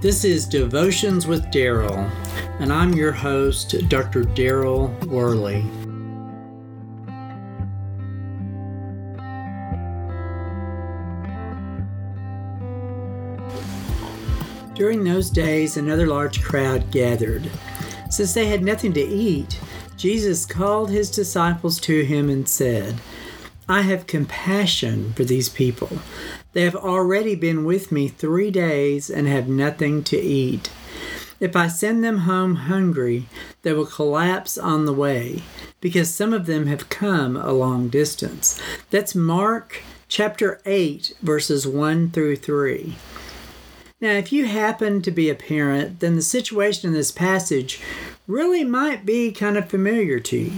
This is Devotions with Daryl, and I'm your host, Dr. Daryl Worley. During those days, another large crowd gathered. Since they had nothing to eat, Jesus called his disciples to him and said, "I have compassion for these people. They have already been with me 3 days and have nothing to eat. If I send them home hungry, they will collapse on the way, because some of them have come a long distance." That's Mark chapter 8, verses 1 through 3. Now, if you happen to be a parent, then the situation in this passage really might be kind of familiar to you.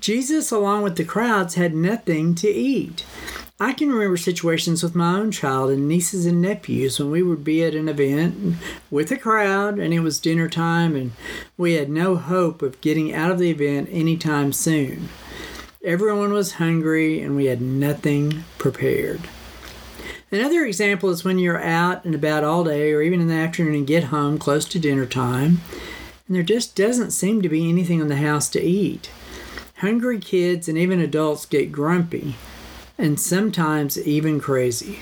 Jesus, along with the crowds, had nothing to eat. I can remember situations with my own child and nieces and nephews when we would be at an event with a crowd and it was dinner time and we had no hope of getting out of the event anytime soon. Everyone was hungry and we had nothing prepared. Another example is when you're out and about all day or even in the afternoon and get home close to dinner time, and there just doesn't seem to be anything in the house to eat. Hungry kids and even adults get grumpy and sometimes even crazy.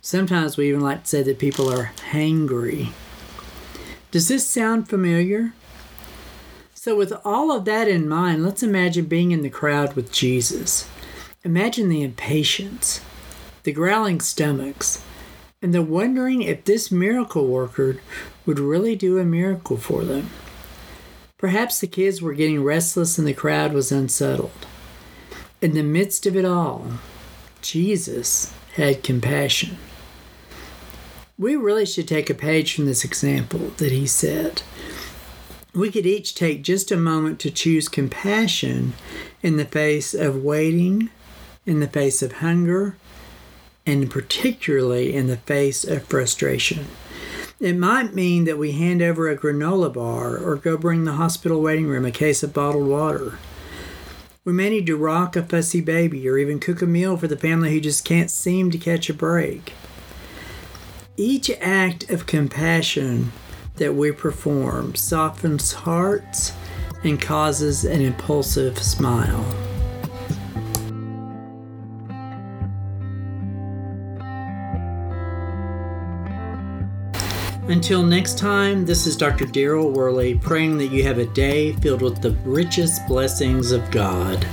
Sometimes we even like to say that people are hangry. Does this sound familiar? So with all of that in mind, let's imagine being in the crowd with Jesus. Imagine the impatience, the growling stomachs, and the wondering if this miracle worker would really do a miracle for them. Perhaps the kids were getting restless and the crowd was unsettled. In the midst of it all, Jesus had compassion. We really should take a page from this example that he said. We could each take just a moment to choose compassion in the face of waiting, in the face of hunger, and particularly in the face of frustration. It might mean that we hand over a granola bar or go bring the hospital waiting room a case of bottled water. We may need to rock a fussy baby or even cook a meal for the family who just can't seem to catch a break. Each act of compassion that we perform softens hearts and causes an impulsive smile. Until next time, this is Dr. Daryl Worley praying that you have a day filled with the richest blessings of God.